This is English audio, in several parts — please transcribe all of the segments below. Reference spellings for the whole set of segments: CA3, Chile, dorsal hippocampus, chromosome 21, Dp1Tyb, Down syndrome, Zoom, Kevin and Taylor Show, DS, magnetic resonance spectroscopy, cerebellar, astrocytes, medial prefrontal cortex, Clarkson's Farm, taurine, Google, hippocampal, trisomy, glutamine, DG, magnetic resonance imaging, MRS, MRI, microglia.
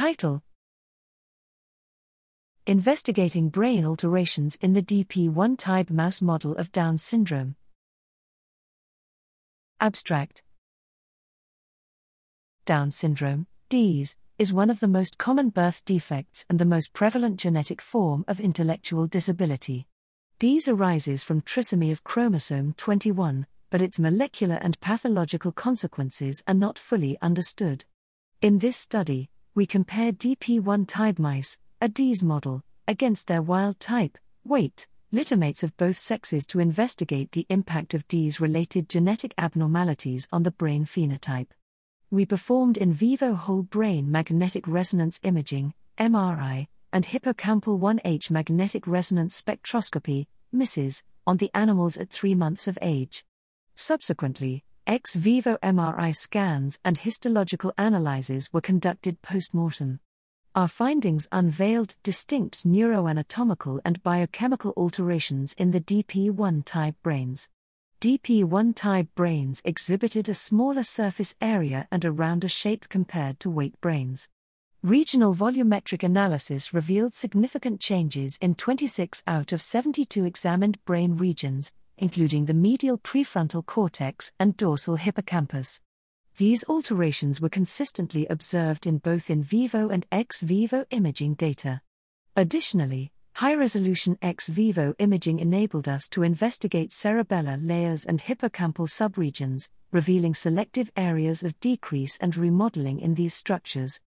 Title: Investigating Brain Alterations in the Dp1Tyb Mouse Model of Down Syndrome. Abstract. Down syndrome, DS, is one of the most common birth defects and the most prevalent genetic form of intellectual disability. DS arises from trisomy of chromosome 21, but its molecular and pathological consequences are not fully understood. In this study, we compare Dp1Tyb mice, a DS model, against their wild type, weight, littermates of both sexes to investigate the impact of DS-related genetic abnormalities on the brain phenotype. We performed in vivo whole brain magnetic resonance imaging, MRI, and hippocampal 1H magnetic resonance spectroscopy, MRS, on the animals at 3 months of age. Subsequently, ex vivo MRI scans and histological analyses were conducted post-mortem. Our findings unveiled distinct neuroanatomical and biochemical alterations in the Dp1Tyb brains. Dp1Tyb brains exhibited a smaller surface area and a rounder shape compared to weight brains. Regional volumetric analysis revealed significant changes in 26 out of 72 examined brain regions, including the medial prefrontal cortex and dorsal hippocampus. These alterations were consistently observed in both in vivo and ex vivo imaging data. Additionally, high-resolution ex vivo imaging enabled us to investigate cerebellar layers and hippocampal subregions, revealing selective areas of decrease and remodeling in these structures.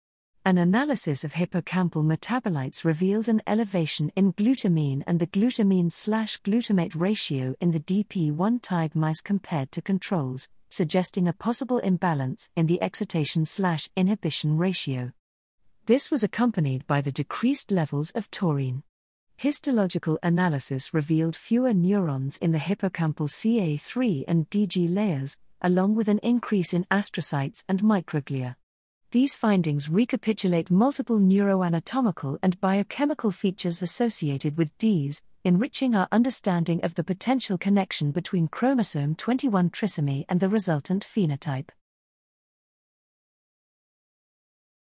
An analysis of hippocampal metabolites revealed an elevation in glutamine and the glutamine/glutamate ratio in the Dp1Tyb mice compared to controls, suggesting a possible imbalance in the excitation/inhibition ratio. This was accompanied by the decreased levels of taurine. Histological analysis revealed fewer neurons in the hippocampal CA3 and DG layers, along with an increase in astrocytes and microglia. These findings recapitulate multiple neuroanatomical and biochemical features associated with DS, enriching our understanding of the potential connection between chromosome 21 trisomy and the resultant phenotype.